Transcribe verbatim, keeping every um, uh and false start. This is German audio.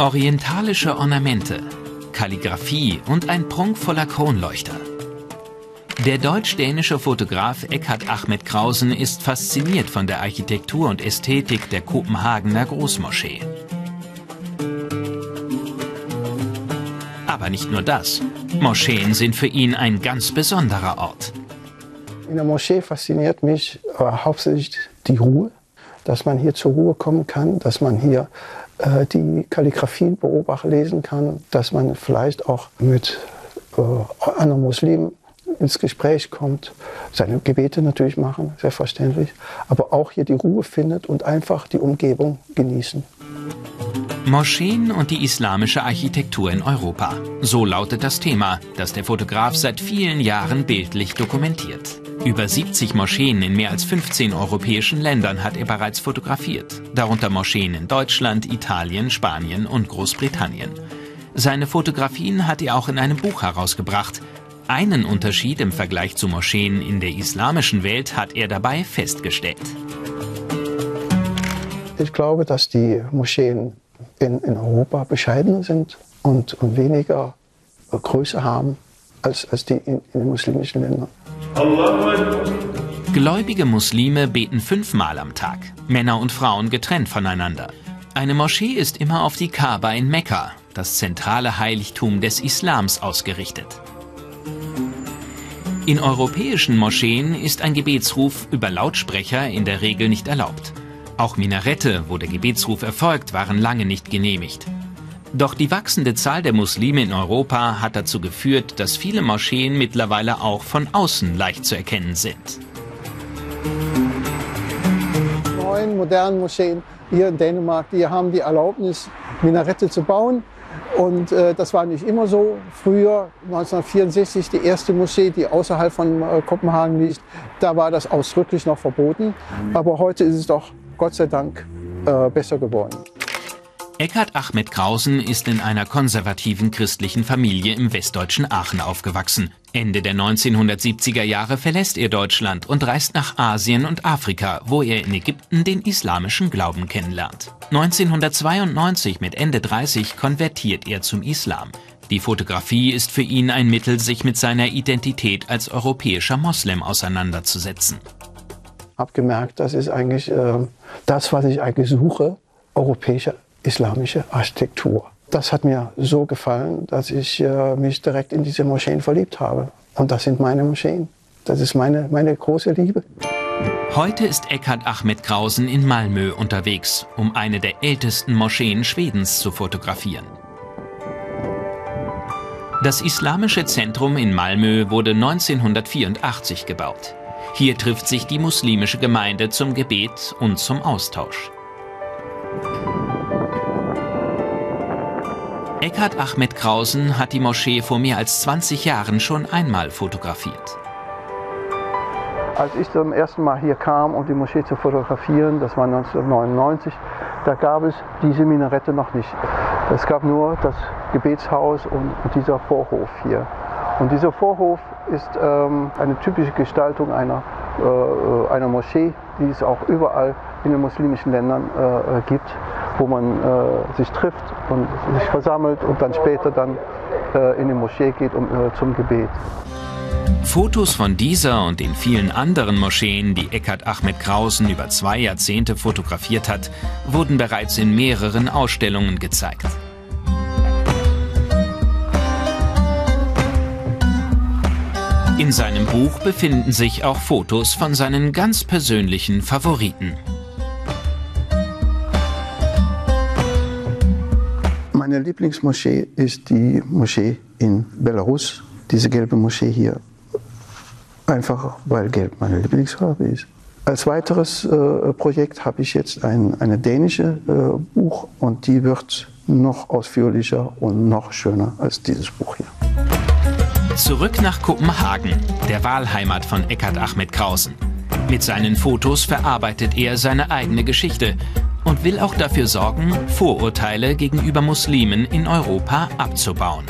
orientalische Ornamente, Kalligraphie und ein prunkvoller Kronleuchter. Der deutsch-dänische Fotograf Eckart Ahmed Krausen ist fasziniert von der Architektur und Ästhetik der Kopenhagener Großmoschee. Aber nicht nur das. Moscheen sind für ihn ein ganz besonderer Ort. In der Moschee fasziniert mich äh, hauptsächlich die Ruhe, dass man hier zur Ruhe kommen kann, dass man hier äh, die Kalligraphien beobachten, lesen kann, dass man vielleicht auch mit äh, anderen Muslimen ins Gespräch kommt, seine Gebete natürlich machen, selbstverständlich, aber auch hier die Ruhe findet und einfach die Umgebung genießen. Moscheen und die islamische Architektur in Europa. So lautet das Thema, das der Fotograf seit vielen Jahren bildlich dokumentiert. Über siebzig Moscheen in mehr als fünfzehn europäischen Ländern hat er bereits fotografiert. Darunter Moscheen in Deutschland, Italien, Spanien und Großbritannien. Seine Fotografien hat er auch in einem Buch herausgebracht. Einen Unterschied im Vergleich zu Moscheen in der islamischen Welt hat er dabei festgestellt. Ich glaube, dass die Moscheen in, in Europa bescheidener sind und, und weniger Größe haben als, als die in, in den muslimischen Ländern. Gläubige Muslime beten fünfmal am Tag, Männer und Frauen getrennt voneinander. Eine Moschee ist immer auf die Kaaba in Mekka, das zentrale Heiligtum des Islams, ausgerichtet. In europäischen Moscheen ist ein Gebetsruf über Lautsprecher in der Regel nicht erlaubt. Auch Minarette, wo der Gebetsruf erfolgt, waren lange nicht genehmigt. Doch die wachsende Zahl der Muslime in Europa hat dazu geführt, dass viele Moscheen mittlerweile auch von außen leicht zu erkennen sind. Neun moderne Moscheen hier in Dänemark, die haben die Erlaubnis, Minarette zu bauen. Und äh, das war nicht immer so. Früher, neunzehnhundertvierundsechzig, die erste Moschee, die außerhalb von äh, Kopenhagen liegt, da war das ausdrücklich noch verboten. Aber heute ist es doch, Gott sei Dank, äh, besser geworden. Eckart Ahmed Krausen ist in einer konservativen christlichen Familie im westdeutschen Aachen aufgewachsen. Ende der neunzehnhundertsiebziger Jahre verlässt er Deutschland und reist nach Asien und Afrika, wo er in Ägypten den islamischen Glauben kennenlernt. neunzehnhundertzweiundneunzig mit Ende dreißig konvertiert er zum Islam. Die Fotografie ist für ihn ein Mittel, sich mit seiner Identität als europäischer Moslem auseinanderzusetzen. Ich habe gemerkt, das ist eigentlich äh, das, was ich eigentlich suche, europäischer islamische Architektur. Das hat mir so gefallen, dass ich äh, mich direkt in diese Moscheen verliebt habe. Und das sind meine Moscheen. Das ist meine, meine große Liebe. Heute ist Eckart Ahmed Krausen in Malmö unterwegs, um eine der ältesten Moscheen Schwedens zu fotografieren. Das islamische Zentrum in Malmö wurde neunzehnhundertvierundachtzig gebaut. Hier trifft sich die muslimische Gemeinde zum Gebet und zum Austausch. Eckart Ahmed Krausen hat die Moschee vor mehr als zwanzig Jahren schon einmal fotografiert. Als ich zum ersten Mal hier kam, um die Moschee zu fotografieren, das war neunzehnhundertneunundneunzig, da gab es diese Minarette noch nicht. Es gab nur das Gebetshaus und dieser Vorhof hier. Und dieser Vorhof ist ähm, eine typische Gestaltung einer, äh, einer Moschee, die es auch überall in den muslimischen Ländern äh, gibt, wo man äh, sich trifft und sich versammelt und dann später dann äh, in die Moschee geht um, äh, zum Gebet. Fotos von dieser und den vielen anderen Moscheen, die Eckart Ahmed Krausen über zwei Jahrzehnte fotografiert hat, wurden bereits in mehreren Ausstellungen gezeigt. In seinem Buch befinden sich auch Fotos von seinen ganz persönlichen Favoriten. Meine Lieblingsmoschee ist die Moschee in Belarus, diese gelbe Moschee hier. Einfach weil gelb meine Lieblingsfarbe ist. Als weiteres äh, Projekt habe ich jetzt ein, eine dänische äh, Buch und die wird noch ausführlicher und noch schöner als dieses Buch hier. Zurück nach Kopenhagen, der Wahlheimat von Eckart Ahmed Krausen. Mit seinen Fotos verarbeitet er seine eigene Geschichte und will auch dafür sorgen, Vorurteile gegenüber Muslimen in Europa abzubauen.